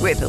With the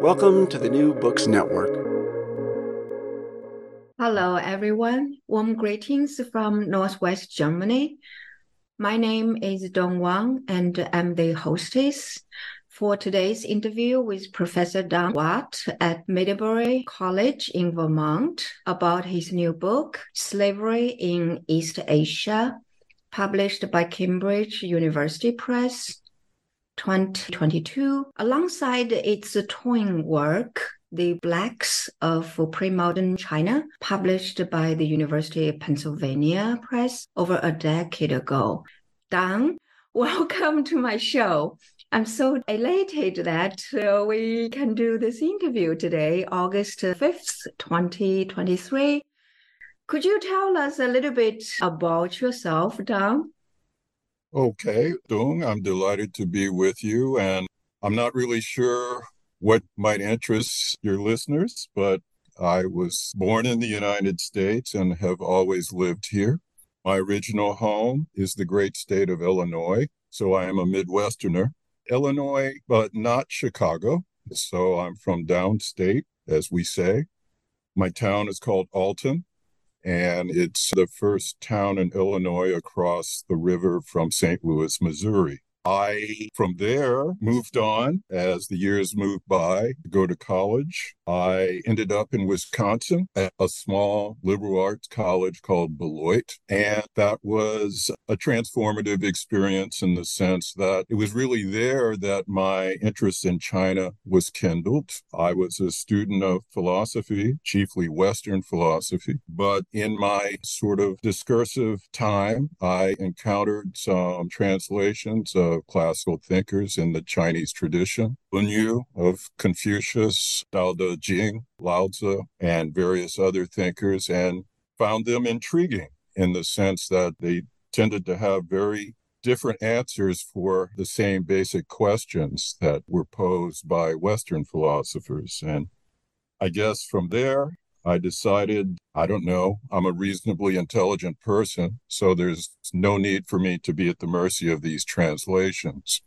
Welcome to the New Books Network. Hello, everyone. Warm greetings from Northwest Germany. My name is Dong Wang and I'm the hostess for today's interview with Professor Don Wyatt at Middlebury College in Vermont about his new book, Slavery in East Asia, published by Cambridge University Press 2022, alongside its twin work, The Blacks of Pre-Modern China, published by the University of Pennsylvania Press over a decade ago. Don, welcome to my show. I'm so elated that we can do this interview today, August 5th, 2023. Could you tell us a little bit about yourself, Dong? Okay, Dong, I'm delighted to be with you, and I'm not really sure what might interest your listeners, but I was born in the United States and have always lived here. My original home is the great state of Illinois, so I am a Midwesterner. Illinois, but not Chicago. So I'm from downstate, as we say. My town is called Alton, and it's the first town in Illinois across the river from St. Louis, Missouri. I, from there, moved on as the years moved by to go to college. I ended up in Wisconsin at a small liberal arts college called Beloit. And that was a transformative experience in the sense that it was really there that my interest in China was kindled. I was a student of philosophy, chiefly Western philosophy. But in my sort of discursive time, I encountered some translations of classical thinkers in the Chinese tradition, Sun Yu of Confucius, Dao De Jing, Lao Tzu, and various other thinkers, and found them intriguing in the sense that they tended to have very different answers for the same basic questions that were posed by Western philosophers. And I guess from there, I decided, I'm a reasonably intelligent person, so there's no need for me to be at the mercy of these translations.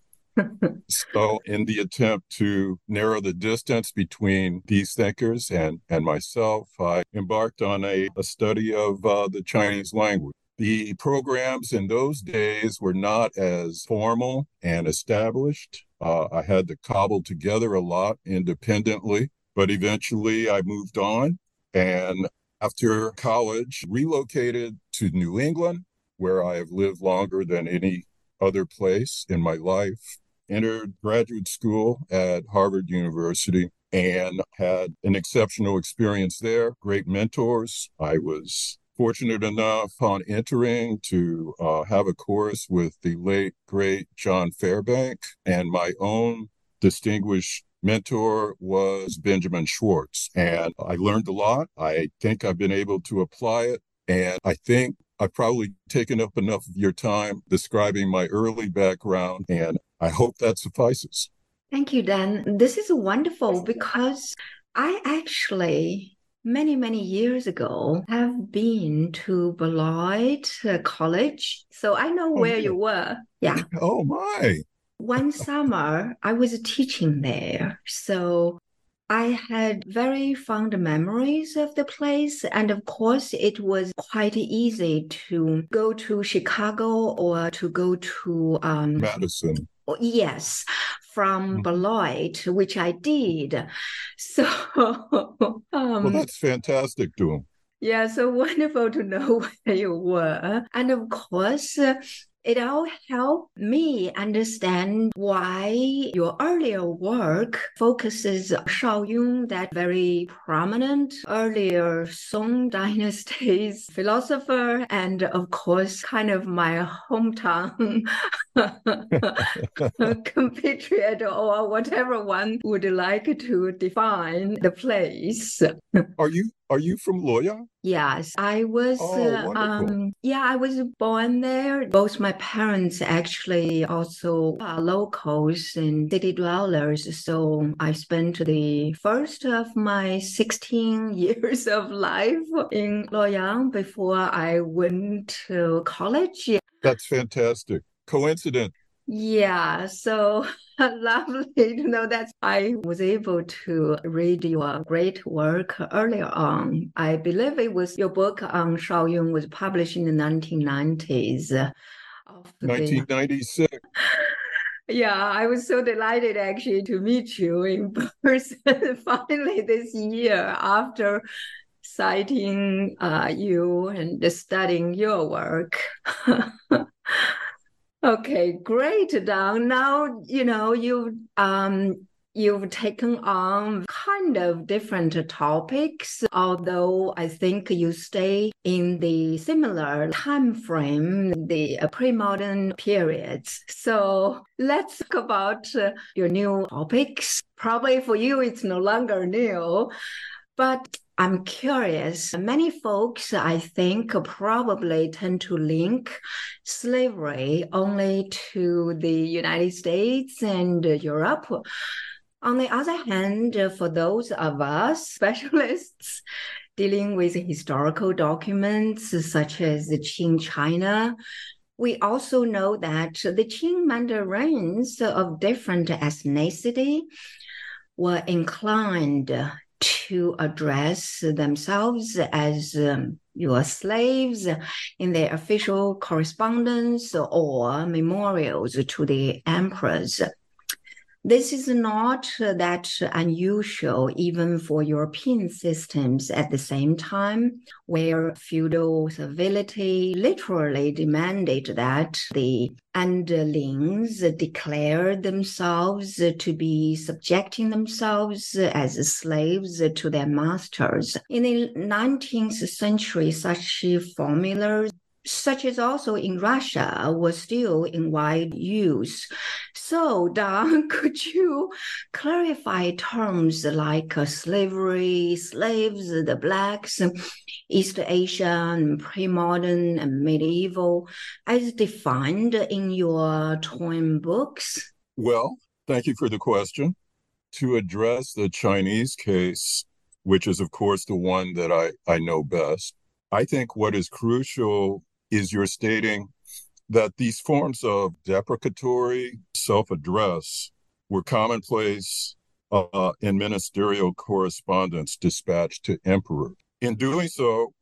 So in the attempt to narrow the distance between these thinkers and myself, I embarked on a study of the Chinese language. The programs in those days were not as formal and established. I had to cobble together a lot independently, but eventually I moved on. And after college, relocated to New England, where I have lived longer than any other place in my life, entered graduate school at Harvard University and had an exceptional experience there, great mentors. I was fortunate enough upon entering to have a course with the late, great John Fairbank, and my own distinguished mentor was Benjamin Schwartz, and I learned a lot. I think I've been able to apply it, and I think I've probably taken up enough of your time describing my early background, and I hope that suffices. Thank you, Dan. This is wonderful because I actually, many years ago, have been to Beloit College. So I know where you were. Yeah. Oh, my. One summer, I was teaching there. So I had very fond memories of the place. And of course, it was quite easy to go to Chicago or to go to Madison. Yes, from Beloit, which I did. So well, that's fantastic to him. Yeah, so wonderful to know where you were. And of course, it all helped me understand why your earlier work focuses on Shaoyong, that very prominent earlier Song Dynasty's philosopher, and of course, kind of my hometown compatriot or whatever one would like to define the place. Are you from Luoyang? Yes, I was. I was born there. Both my parents actually also are locals and city dwellers. So I spent the first of my 16 years of life in Luoyang before I went to college. That's fantastic. Coincident. Yeah, so lovely to know that I was able to read your great work earlier on. I believe it was your book on Shaoyong was published in the 1990s. 1996. Yeah, I was so delighted actually to meet you in person finally this year after citing you and studying your work. Okay, great, Don. Now, you've taken on kind of different topics, although I think you stay in the similar time frame, the pre-modern periods. So let's talk about your new topics. Probably for you, it's no longer new, but I'm curious, many folks, I think, probably tend to link slavery only to the United States and Europe. On the other hand, for those of us specialists dealing with historical documents such as the Qing China, we also know that the Qing Mandarins of different ethnicity were inclined to address themselves as your slaves in their official correspondence or memorials to the emperors. This is not that unusual even for European systems at the same time, where feudal civility literally demanded that the underlings declare themselves to be subjecting themselves as slaves to their masters. In the 19th century, such formulas, such as also in Russia, were still in wide use. So, Don, could you clarify terms like slavery, slaves, the blacks, East Asian, pre-modern, and medieval, as defined in your twin books? Well, thank you for the question. To address the Chinese case, which is, of course, the one that I know best, I think what is crucial is you're stating that these forms of deprecatory self-address were commonplace in ministerial correspondence dispatched to emperors. In doing so,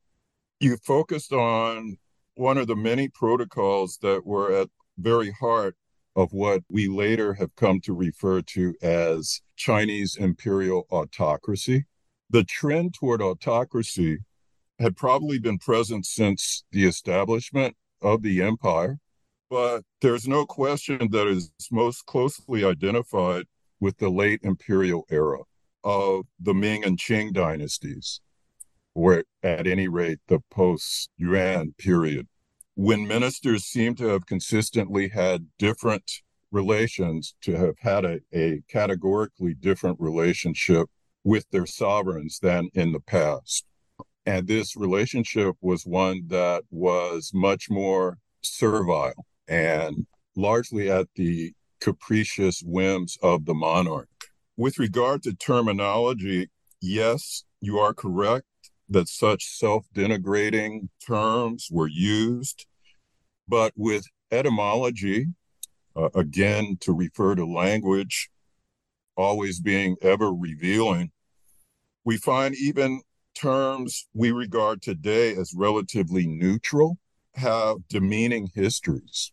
you focused on one of the many protocols that were at very heart of what we later have come to refer to as Chinese imperial autocracy. The trend toward autocracy had probably been present since the establishment of the empire, but there's no question that it is most closely identified with the late imperial era of the Ming and Qing dynasties, or at any rate, the post-Yuan period, when ministers seem to have consistently had different relations, to have had a categorically different relationship with their sovereigns than in the past. And this relationship was one that was much more servile and largely at the capricious whims of the monarch. With regard to terminology, yes, you are correct that such self-denigrating terms were used, but with etymology, again, to refer to language always being ever revealing, we find even terms we regard today as relatively neutral have demeaning histories.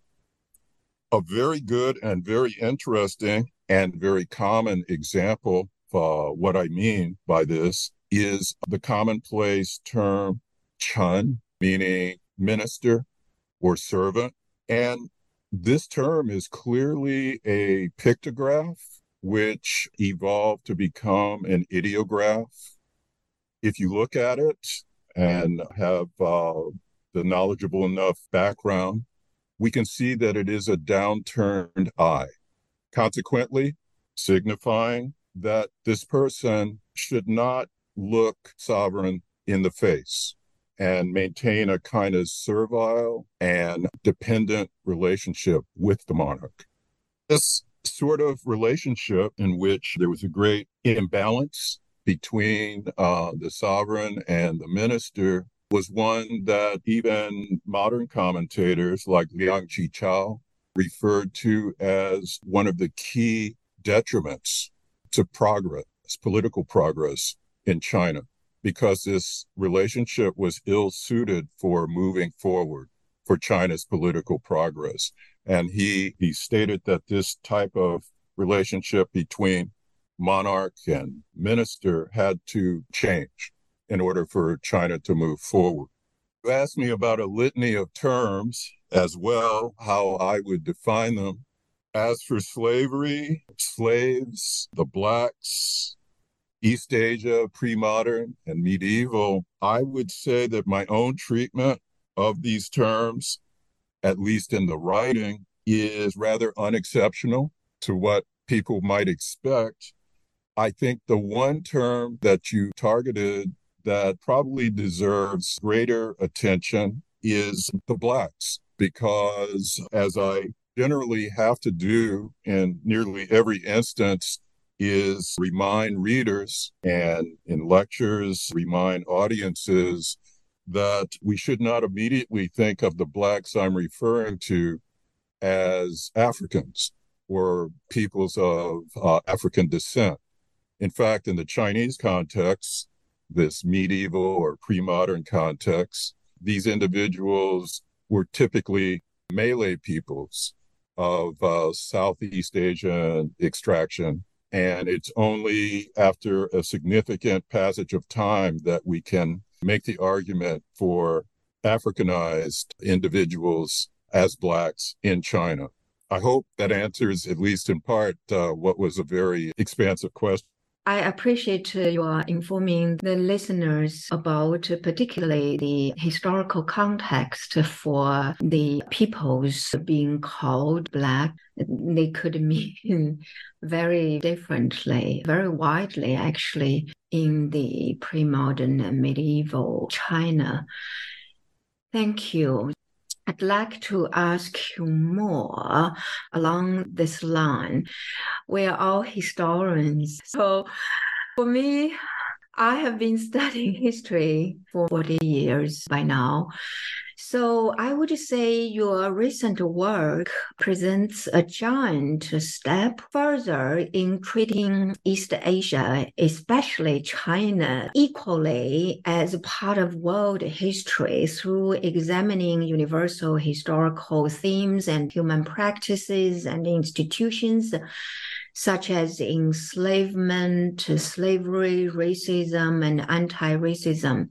A very good and very interesting and very common example of what I mean by this is the commonplace term chun, meaning minister or servant. And this term is clearly a pictograph, which evolved to become an ideograph. If you look at it and have the knowledgeable enough background, we can see that it is a downturned eye, consequently signifying that this person should not look sovereign in the face and maintain a kind of servile and dependent relationship with the monarch. This sort of relationship in which there was a great imbalance between the sovereign and the minister was one that even modern commentators like Liang Qichao referred to as one of the key detriments to progress, political progress in China, because this relationship was ill-suited for moving forward for China's political progress. And he stated that this type of relationship between monarch and minister had to change in order for China to move forward. You asked me about a litany of terms as well, how I would define them. As for slavery, slaves, the blacks, East Asia, pre-modern and medieval, I would say that my own treatment of these terms, at least in the writing, is rather unexceptional to what people might expect. I think the one term that you targeted that probably deserves greater attention is the blacks, because as I generally have to do in nearly every instance is remind readers and in lectures, remind audiences that we should not immediately think of the blacks I'm referring to as Africans or peoples of African descent. In fact, in the Chinese context, this medieval or pre-modern context, these individuals were typically Malay peoples of Southeast Asian extraction. And it's only after a significant passage of time that we can make the argument for Africanized individuals as blacks in China. I hope that answers, at least in part, what was a very expansive question. I appreciate your informing the listeners about particularly the historical context for the peoples being called Black. They could mean very differently, very widely actually, in the pre-modern and medieval China. Thank you. I'd like to ask you more along this line. We are all historians. So for me, I have been studying history for 40 years by now. So I would say your recent work presents a giant step further in treating East Asia, especially China, equally as part of world history through examining universal historical themes and human practices and institutions, such as enslavement, slavery, racism, and anti-racism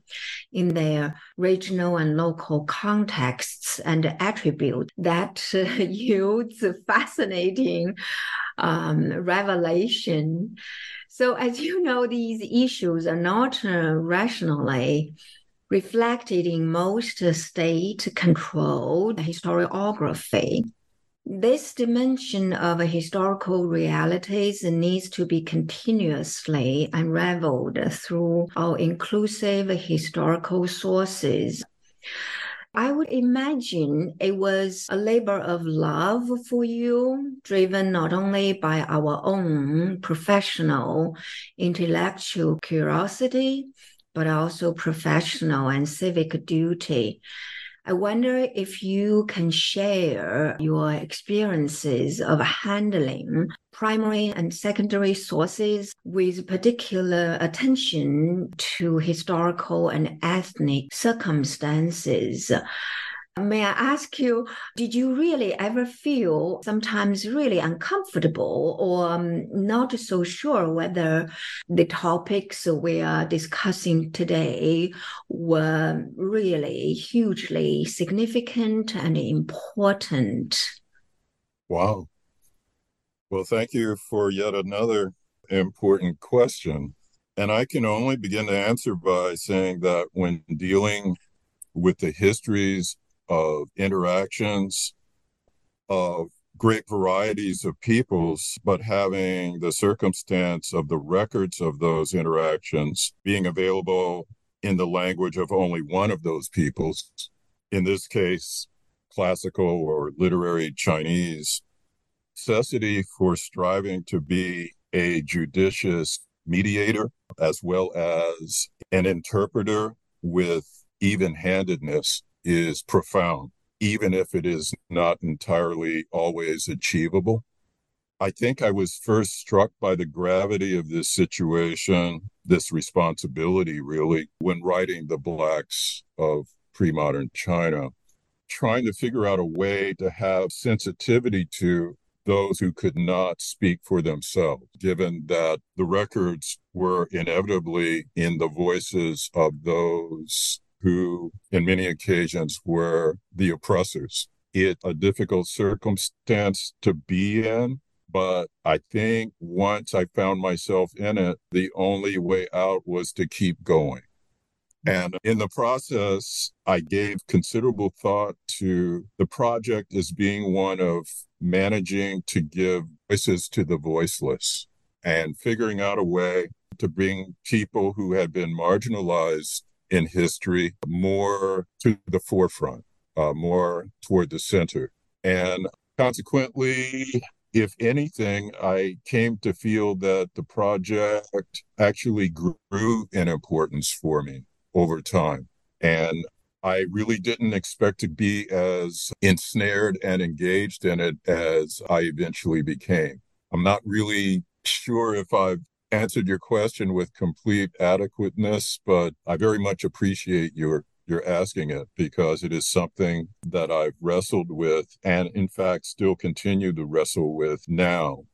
in their regional and local contexts and attributes. That yields fascinating revelation. So as you know, these issues are not rationally reflected in most state-controlled historiography. This dimension of historical realities needs to be continuously unraveled through our inclusive historical sources. I would imagine it was a labor of love for you, driven not only by our own professional intellectual curiosity, but also professional and civic duty. I wonder if you can share your experiences of handling primary and secondary sources with particular attention to historical and ethnic circumstances. May I ask you, did you really ever feel sometimes really uncomfortable or not so sure whether the topics we are discussing today were really hugely significant and important? Wow. Well, thank you for yet another important question. And I can only begin to answer by saying that when dealing with the histories of interactions of great varieties of peoples, but having the circumstance of the records of those interactions being available in the language of only one of those peoples, in this case, classical or literary Chinese, necessity for striving to be a judicious mediator as well as an interpreter with even-handedness is profound, even if it is not entirely always achievable. I think I was first struck by the gravity of this situation, this responsibility really, when writing The Blacks of Pre-Modern China, trying to figure out a way to have sensitivity to those who could not speak for themselves, given that the records were inevitably in the voices of those who, in many occasions, were the oppressors. It's a difficult circumstance to be in, but I think once I found myself in it, the only way out was to keep going. And in the process, I gave considerable thought to the project as being one of managing to give voices to the voiceless and figuring out a way to bring people who had been marginalized in history more to the forefront, more toward the center. And consequently, if anything, I came to feel that the project actually grew in importance for me over time. And I really didn't expect to be as ensnared and engaged in it as I eventually became. I'm not really sure if I've answered your question with complete adequateness, but I very much appreciate your asking it because it is something that I've wrestled with and, in fact, still continue to wrestle with now.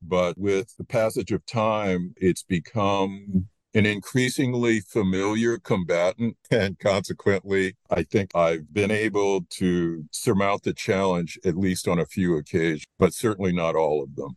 But with the passage of time, it's become an increasingly familiar combatant, and consequently, I think I've been able to surmount the challenge, at least on a few occasions, but certainly not all of them.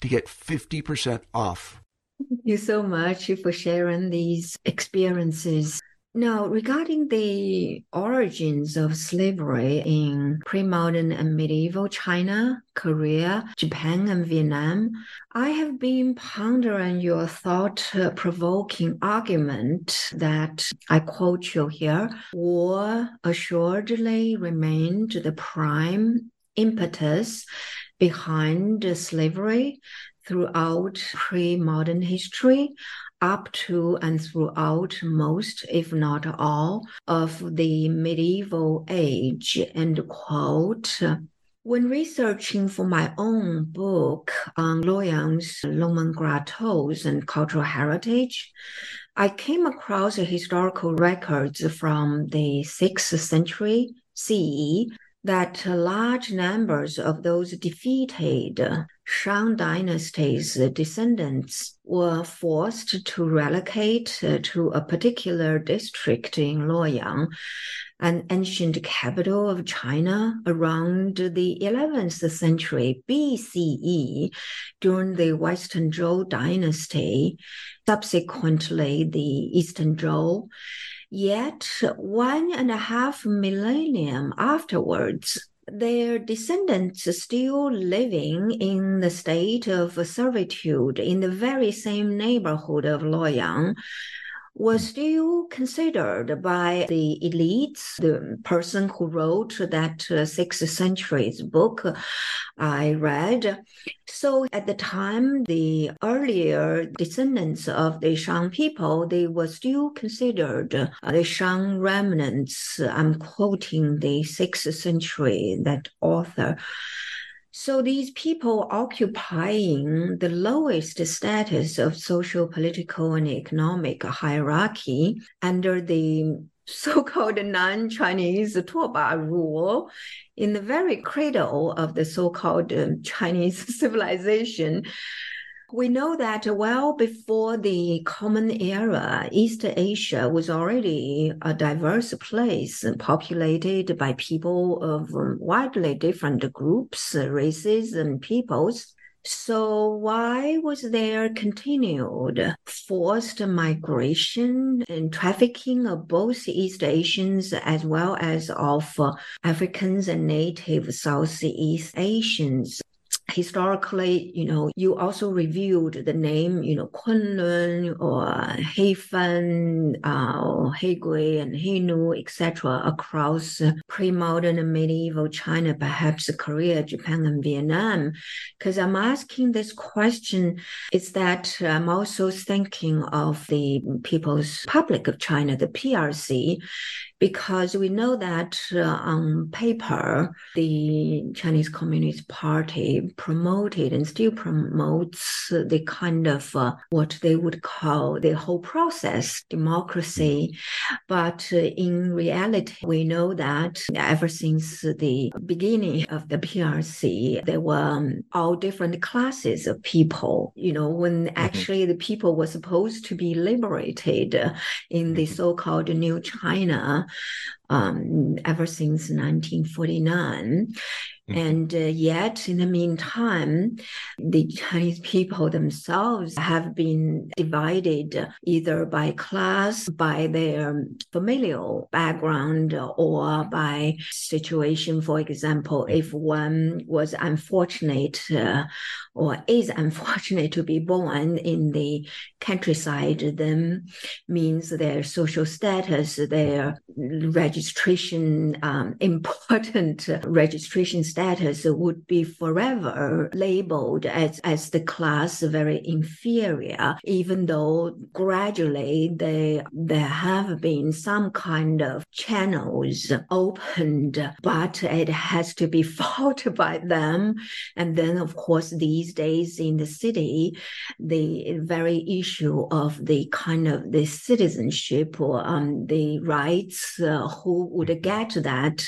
to get 50% off. Thank you so much for sharing these experiences. Now, regarding the origins of slavery in pre-modern and medieval China, Korea, Japan, and Vietnam, I have been pondering your thought-provoking argument that, I quote you here, war assuredly remained the prime impetus behind slavery, throughout pre-modern history, up to and throughout most, if not all, of the medieval age. End quote. When researching for my own book on Luoyang's Longmen Grottoes and cultural heritage, I came across historical records from the 6th century CE that large numbers of those defeated Shang dynasty's descendants were forced to relocate to a particular district in Luoyang, an ancient capital of China, around the 11th century BCE during the Western Zhou dynasty, subsequently the Eastern Zhou. Yet 1.5 millennia afterwards, their descendants still living in the state of servitude in the very same neighborhood of Luoyang were still considered by the elites. The person who wrote that 6th century's book I read. So at the time, the earlier descendants of the Shang people, they were still considered the Shang remnants. I'm quoting the 6th century, that author. So these people occupying the lowest status of social, political, and economic hierarchy under the so-called non-Chinese Tuoba rule, in the very cradle of the so-called Chinese civilization. We know that well before the Common Era, East Asia was already a diverse place populated by people of widely different groups, races, and peoples. So why was there continued forced migration and trafficking of both East Asians as well as of Africans and native Southeast Asians? Historically, you also reviewed the name, Kunlun or Heifan, Heigui and Heinu, etc., across pre-modern and medieval China, perhaps Korea, Japan, and Vietnam. Because I'm asking this question is that I'm also thinking of the People's Republic of China, the PRC, because we know that on paper, the Chinese Communist Party promoted and still promotes the kind of what they would call the whole process, democracy. But in reality, we know that ever since the beginning of the PRC, there were all different classes of people, when actually the people were supposed to be liberated in the so-called New China. Ever since 1949. And yet, in the meantime, the Chinese people themselves have been divided either by class, by their familial background, or by situation. For example, if one was unfortunate or is unfortunate to be born in the countryside, then means their social status, their registration, important registration status would be forever labeled as the class very inferior, even though gradually there have been some kind of channels opened, but it has to be fought by them. And then, of course, these days in the city, the very issue of the kind of the citizenship or the rights who would get that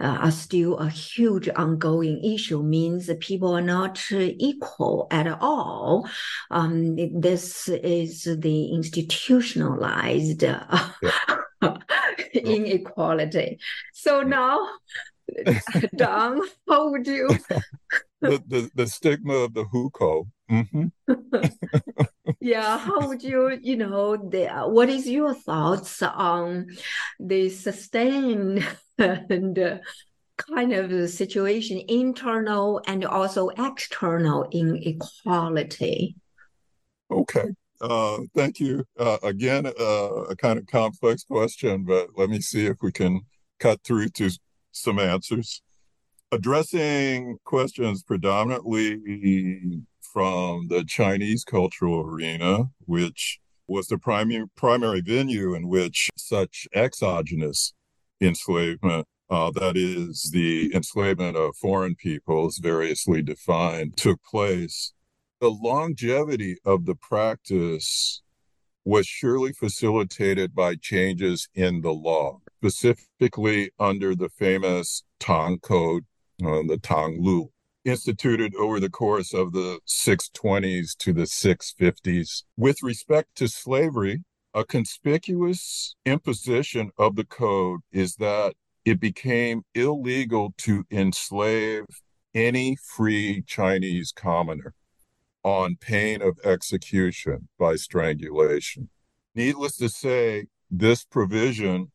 are still a huge ongoing issue, means that people are not equal at all. This is the institutionalized inequality. So now, Dong, how would you? The stigma of the hukou. Mm-hmm. Yeah, how would you, what is your thoughts on the sustained and kind of situation, internal and also external inequality? Okay. Thank you. Again, a kind of complex question, but let me see if we can cut through to some answers. Addressing questions predominantly from the Chinese cultural arena, which was the primary venue in which such exogenous enslavement, that is, the enslavement of foreign peoples, variously defined, took place. The longevity of the practice was surely facilitated by changes in the law, specifically under the famous Tang Code, the Tang Lu, instituted over the course of the 620s to the 650s. With respect to slavery, a conspicuous imposition of the code is that it became illegal to enslave any free Chinese commoner on pain of execution by strangulation. Needless to say, this provision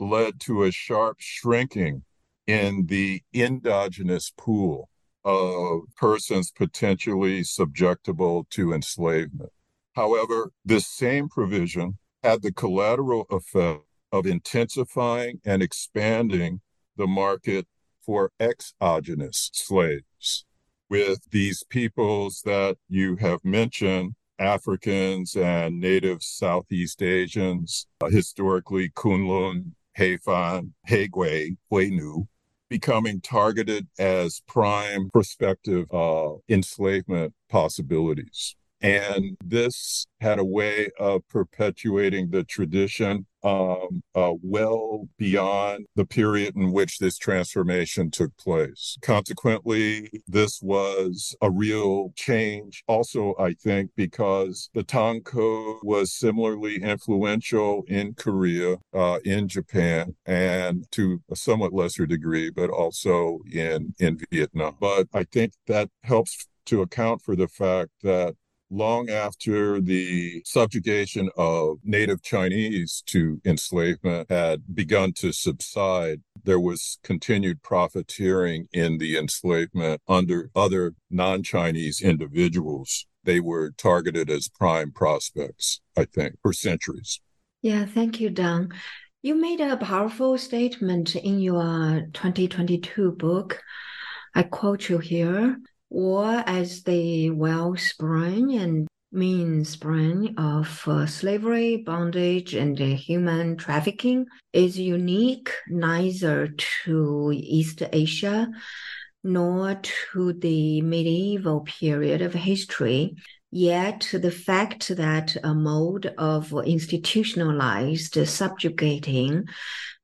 led to a sharp shrinking in the endogenous pool of persons potentially subjectable to enslavement. However, this same provision had the collateral effect of intensifying and expanding the market for exogenous slaves, with these peoples that you have mentioned, Africans and native Southeast Asians, historically Kunlun, Heifan, Heigui, Huainu, becoming targeted as prime prospective enslavement possibilities. And this had a way of perpetuating the tradition well beyond the period in which this transformation took place. Consequently, this was a real change. Also, I think, because the Tang Code was similarly influential in Korea, in Japan, and to a somewhat lesser degree, but also in Vietnam. But I think that helps to account for the fact that long after the subjugation of native Chinese to enslavement had begun to subside, there was continued profiteering in the enslavement under other non-Chinese individuals. They were targeted as prime prospects, I think, for centuries. Yeah, thank you, Don. You made a powerful statement in your 2022 book. I quote you here. War as the wellspring and mainspring of slavery, bondage, and human trafficking is unique neither to East Asia nor to the medieval period of history. Yet the fact that a mode of institutionalized subjugating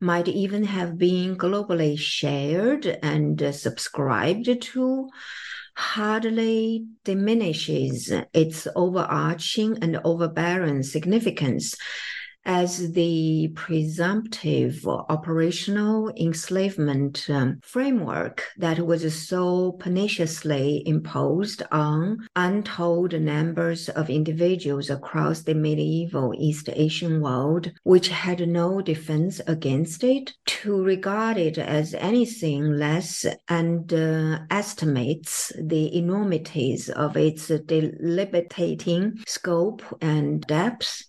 might even have been globally shared and subscribed to hardly diminishes its overarching and overbearing significance as the presumptive operational enslavement framework that was so perniciously imposed on untold numbers of individuals across the medieval East Asian world, which had no defense against it, to regard it as anything less and estimates the enormities of its debilitating scope and depth.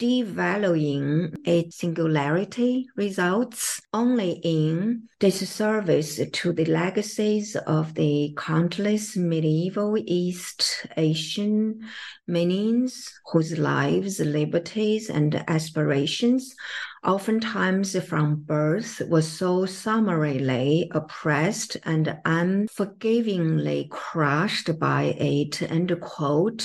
Devaluing its singularity results only in disservice to the legacies of the countless medieval East Asian menins whose lives, liberties, and aspirations, oftentimes from birth, were so summarily oppressed and unforgivingly crushed by it, end quote.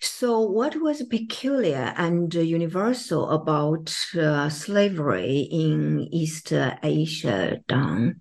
So what was peculiar and universal about slavery in East Asia, Don?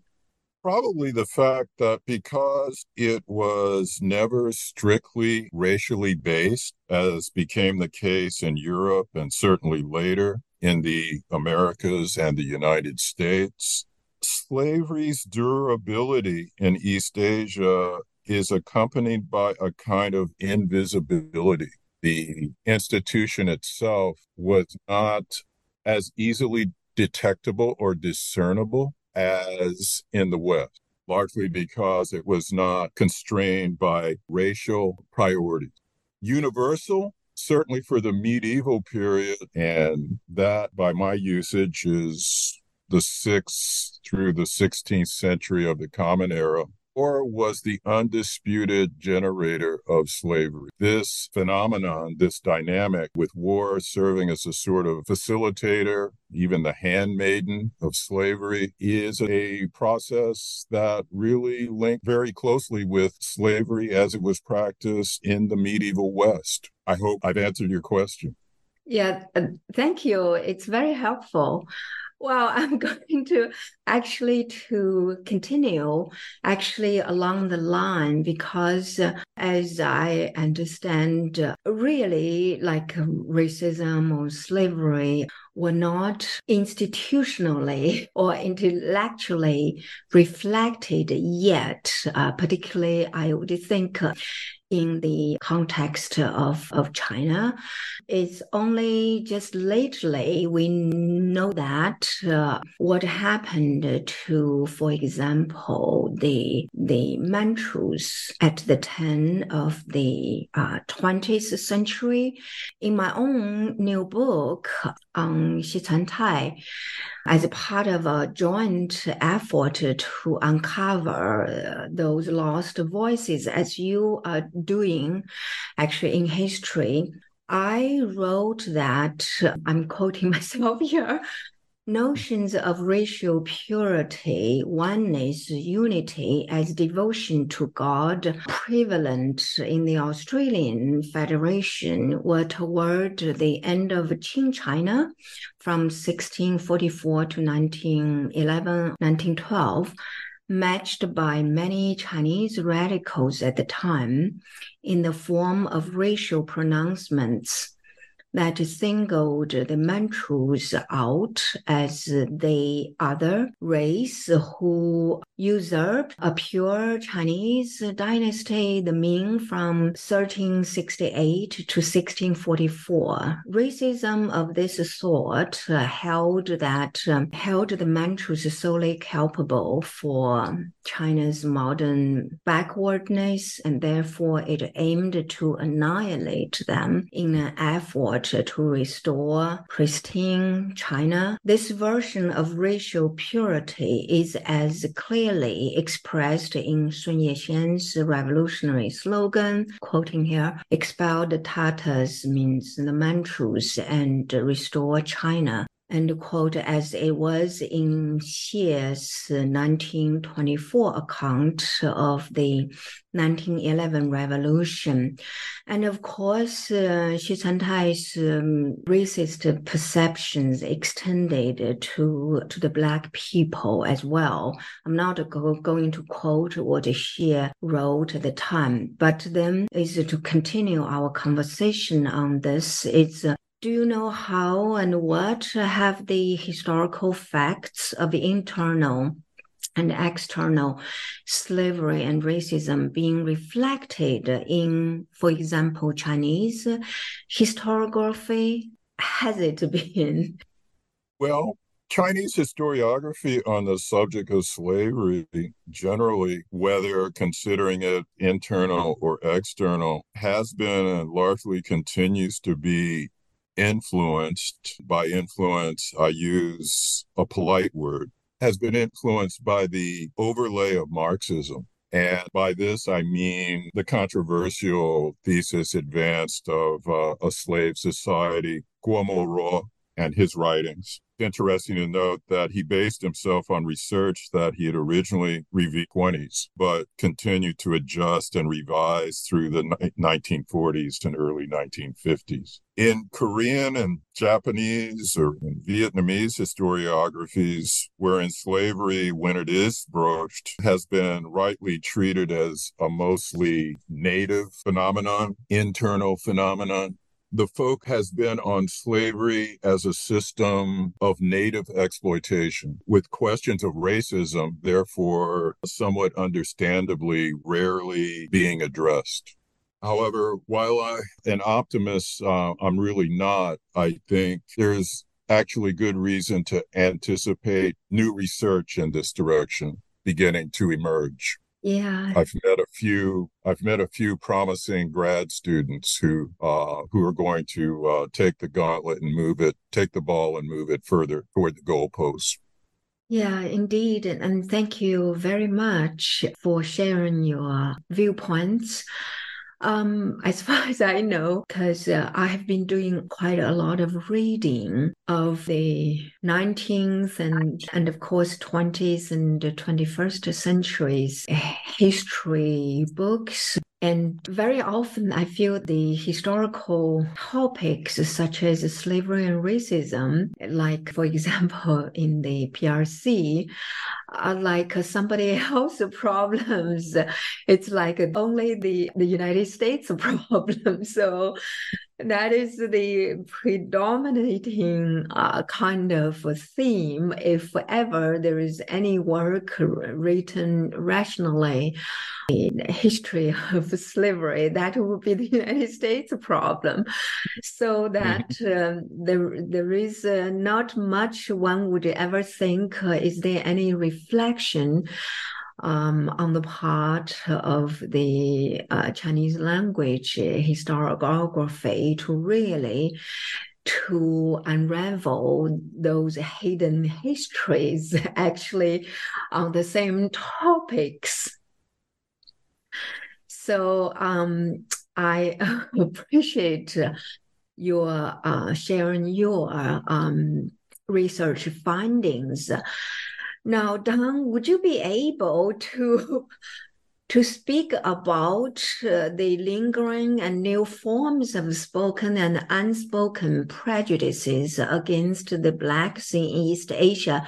Probably the fact that because it was never strictly racially based, as became the case in Europe and certainly later in the Americas and the United States, slavery's durability in East Asia is accompanied by a kind of invisibility. The institution itself was not as easily detectable or discernible as in the West, largely because it was not constrained by racial priorities. Universal, certainly for the medieval period, and that, by my usage, is the 6th through the 16th century of the Common Era. or was the undisputed generator of slavery. This phenomenon, this dynamic with war serving as a sort of facilitator, even the handmaiden of slavery, is a process that really linked very closely with slavery as it was practiced in the medieval West. I hope I've answered your question. Yeah, thank you. It's very helpful. Well, I'm going to continue along the line, because as I understand, really like racism or slavery were not institutionally or intellectually reflected yet, particularly I would think in the context of China. It's only just lately we know that what happened to, for example, the Manchus at the turn of the 20th century. In my own new book on Xichen Tai, as a part of a joint effort to uncover those lost voices, as you are doing actually in history, I wrote that, I'm quoting myself here, notions of racial purity, oneness, unity as devotion to God prevalent in the Australian Federation were toward the end of Qing China from 1644 to 1911, 1912, matched by many Chinese radicals at the time in the form of racial pronouncements that singled the Manchus out as the other race who usurped a pure Chinese dynasty, the Ming, from 1368 to 1644. Racism of this sort held the Manchus solely culpable for China's modern backwardness, and therefore it aimed to annihilate them in an effort to restore pristine China. This version of racial purity is as clearly expressed in Sun Yat-sen's revolutionary slogan, quoting here, "Expel the Tatars," means the Manchus, "and restore China," and quote, as it was in Xie's 1924 account of the 1911 revolution. And of course, Xichen Tai's racist perceptions extended to the Black people as well. I'm not going to quote what Xie wrote at the time, but then is to continue our conversation on this. It's do you know how and what have the historical facts of internal and external slavery and racism being reflected in, for example, Chinese historiography? Has it been? Well, Chinese historiography on the subject of slavery generally, whether considering it internal or external, has been and largely continues to be influenced by influence. I use a polite word, has been influenced by the overlay of Marxism. And by this, I mean the controversial thesis advanced of a slave society, Guomo Roh, and his writings. Interesting to note that he based himself on research that he had originally reviewed in the 20s, but continued to adjust and revise through the 1940s and early 1950s. In Korean and Japanese or Vietnamese historiographies, wherein slavery, when it is broached, has been rightly treated as a mostly native phenomenon, internal phenomenon, the folk has been on slavery as a system of native exploitation, with questions of racism, therefore, somewhat understandably, rarely being addressed. However, while I'm an optimist, I'm really not. I think there's actually good reason to anticipate new research in this direction beginning to emerge. Yeah, I've met a few promising grad students who are going to take the gauntlet and move it, take the ball and move it further toward the goalposts. Yeah, indeed. And thank you very much for sharing your viewpoints. As far as I know, because I have been doing quite a lot of reading of the 19th and of course 20th and 21st centuries history books. And very often I feel the historical topics such as slavery and racism, like for example in the PRC, are like somebody else's problems. It's like only the United States' problem. So that is the predominating kind of theme, if ever there is any work written rationally in the history of slavery, that would be the United States problem. So that there is not much one would ever think, is there any reflection on the part of the Chinese language historiography to really to unravel those hidden histories actually on the same topics. So I appreciate your sharing your research findings. Now, Dong, would you be able to speak about the lingering and new forms of spoken and unspoken prejudices against the Blacks in East Asia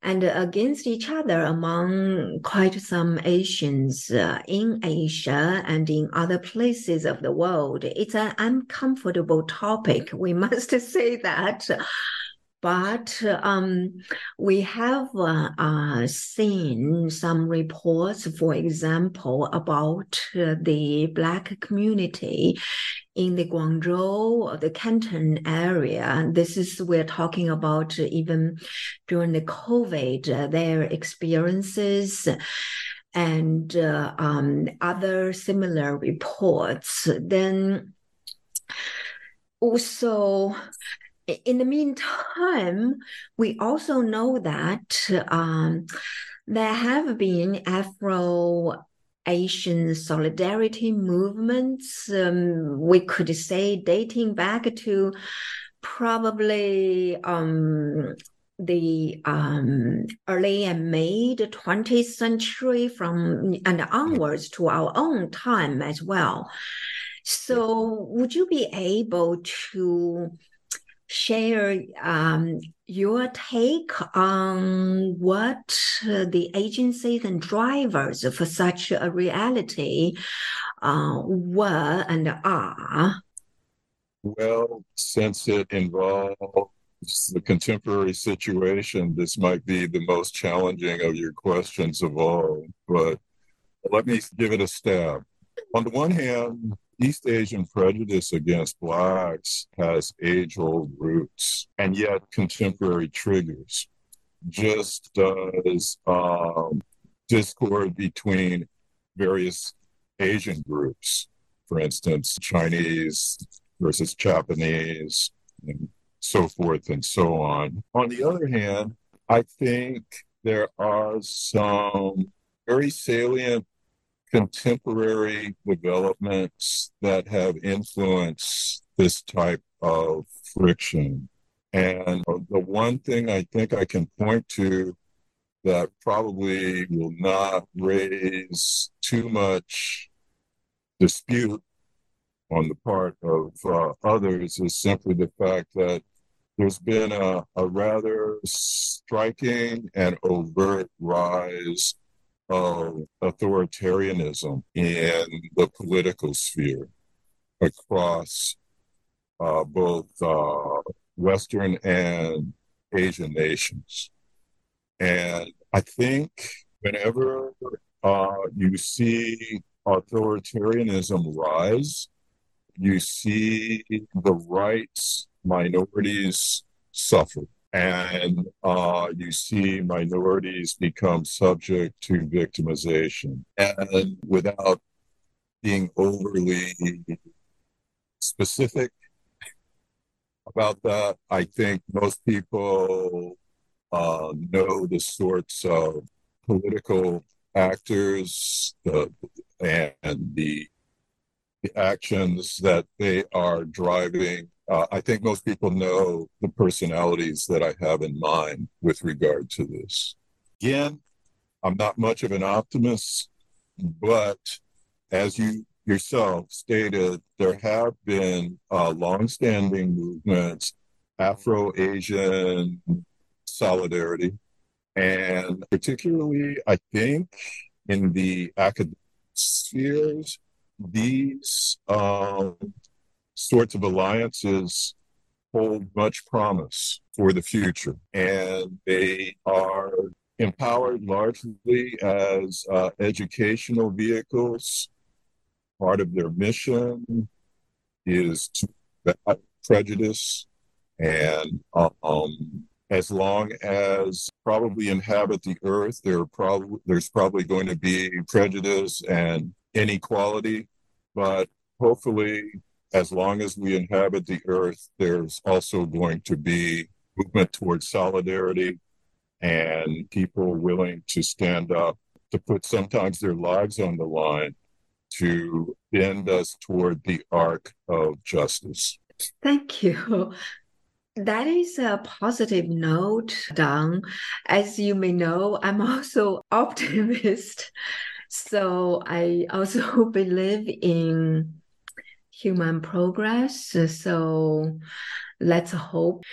and against each other among quite some Asians in Asia and in other places of the world? It's an uncomfortable topic, we must say that. But we have seen some reports, for example, about the Black community in the Guangzhou or the Canton area. This is we're talking about even during the COVID, their experiences and other similar reports. Then also, in the meantime, we also know that there have been Afro-Asian solidarity movements, we could say dating back to probably the early and mid 20th century from and onwards to our own time as well. So would you be able to share your take on what the agencies and drivers for such a reality were and are? Well, since it involves the contemporary situation, this might be the most challenging of your questions of all, but let me give it a stab. On the one hand, East Asian prejudice against Blacks has age-old roots and yet contemporary triggers, just as discord between various Asian groups, for instance, Chinese versus Japanese, and so forth and so on. On the other hand, I think there are some very salient contemporary developments that have influenced this type of friction. And the one thing I think I can point to that probably will not raise too much dispute on the part of others is simply the fact that there's been a rather striking and overt rise of authoritarianism in the political sphere across both Western and Asian nations. And I think whenever you see authoritarianism rise, you see the rights minorities suffer. And you see minorities become subject to victimization. And without being overly specific about that, I think most people know the sorts of political actors and the actions that they are driving. I think most people know the personalities that I have in mind with regard to this. Again, I'm not much of an optimist, but as you yourself stated, there have been longstanding movements, Afro-Asian solidarity, and particularly, I think, in the academic spheres, these sorts of alliances hold much promise for the future, and they are empowered largely as educational vehicles. Part of their mission is to combat prejudice, and as long as probably inhabit the earth, there's probably going to be prejudice and inequality, but hopefully, as long as we inhabit the earth, there's also going to be movement towards solidarity and people willing to stand up, to put sometimes their lives on the line, to bend us toward the arc of justice. Thank you. That is a positive note, Dong. As you may know, I'm also optimist. So I also believe in human progress. So let's hope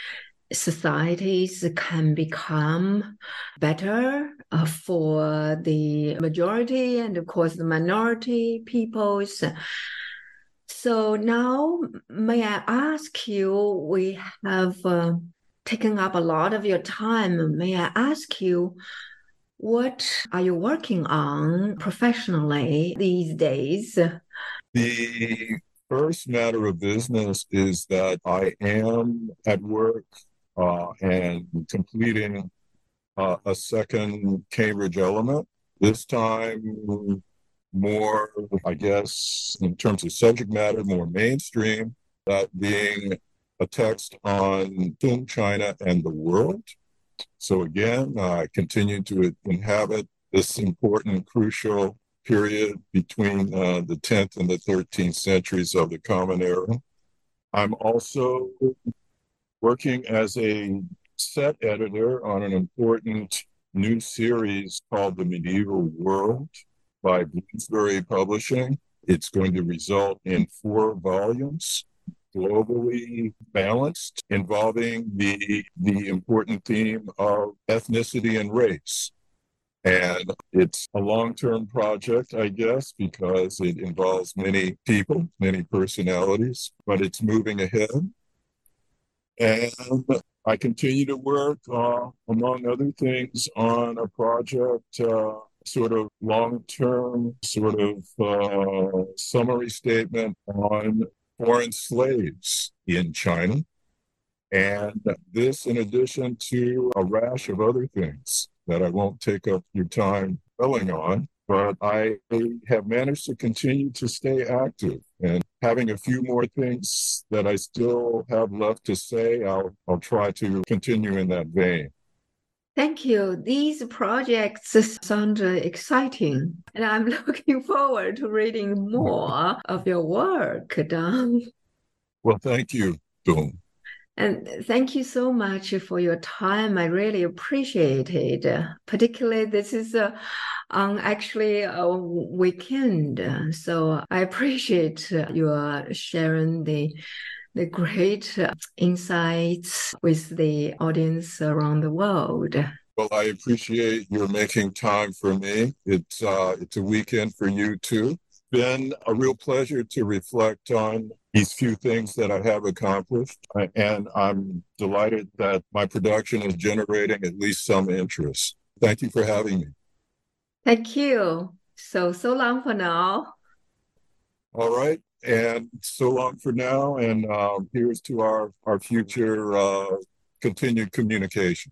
societies can become better for the majority and, of course, the minority peoples. So now, may I ask you, we have taken up a lot of your time. May I ask you, what are you working on professionally these days? The first matter of business is that I am at work and completing a second Cambridge element, this time more, I guess, in terms of subject matter, more mainstream, that being a text on Qing, China, and the world. So again, I continue to inhabit this important, crucial period between the 10th and the 13th centuries of the Common Era. I'm also working as a set editor on an important new series called The Medieval World by Bloomsbury Publishing. It's going to result in 4 volumes, globally balanced, involving the important theme of ethnicity and race. And it's a long-term project, I guess, because it involves many people, many personalities, but it's moving ahead. And I continue to work, among other things, on a project, sort of long-term, sort of summary statement on foreign slaves in China. And this, in addition to a rash of other things that I won't take up your time dwelling on, but I have managed to continue to stay active. And having a few more things that I still have left to say, I'll try to continue in that vein. Thank you. These projects sound exciting, and I'm looking forward to reading more of your work, Dong. Well, thank you, Dong. And thank you so much for your time. I really appreciate it. Particularly, this is on actually a weekend. So I appreciate your sharing the great insights with the audience around the world. Well, I appreciate your making time for me. It's a weekend for you, too. Been a real pleasure to reflect on these few things that I have accomplished, and I'm delighted that my production is generating at least some interest. Thank you for having me. Thank you. So long for now. All right, and so long for now, and here's to our future continued communication.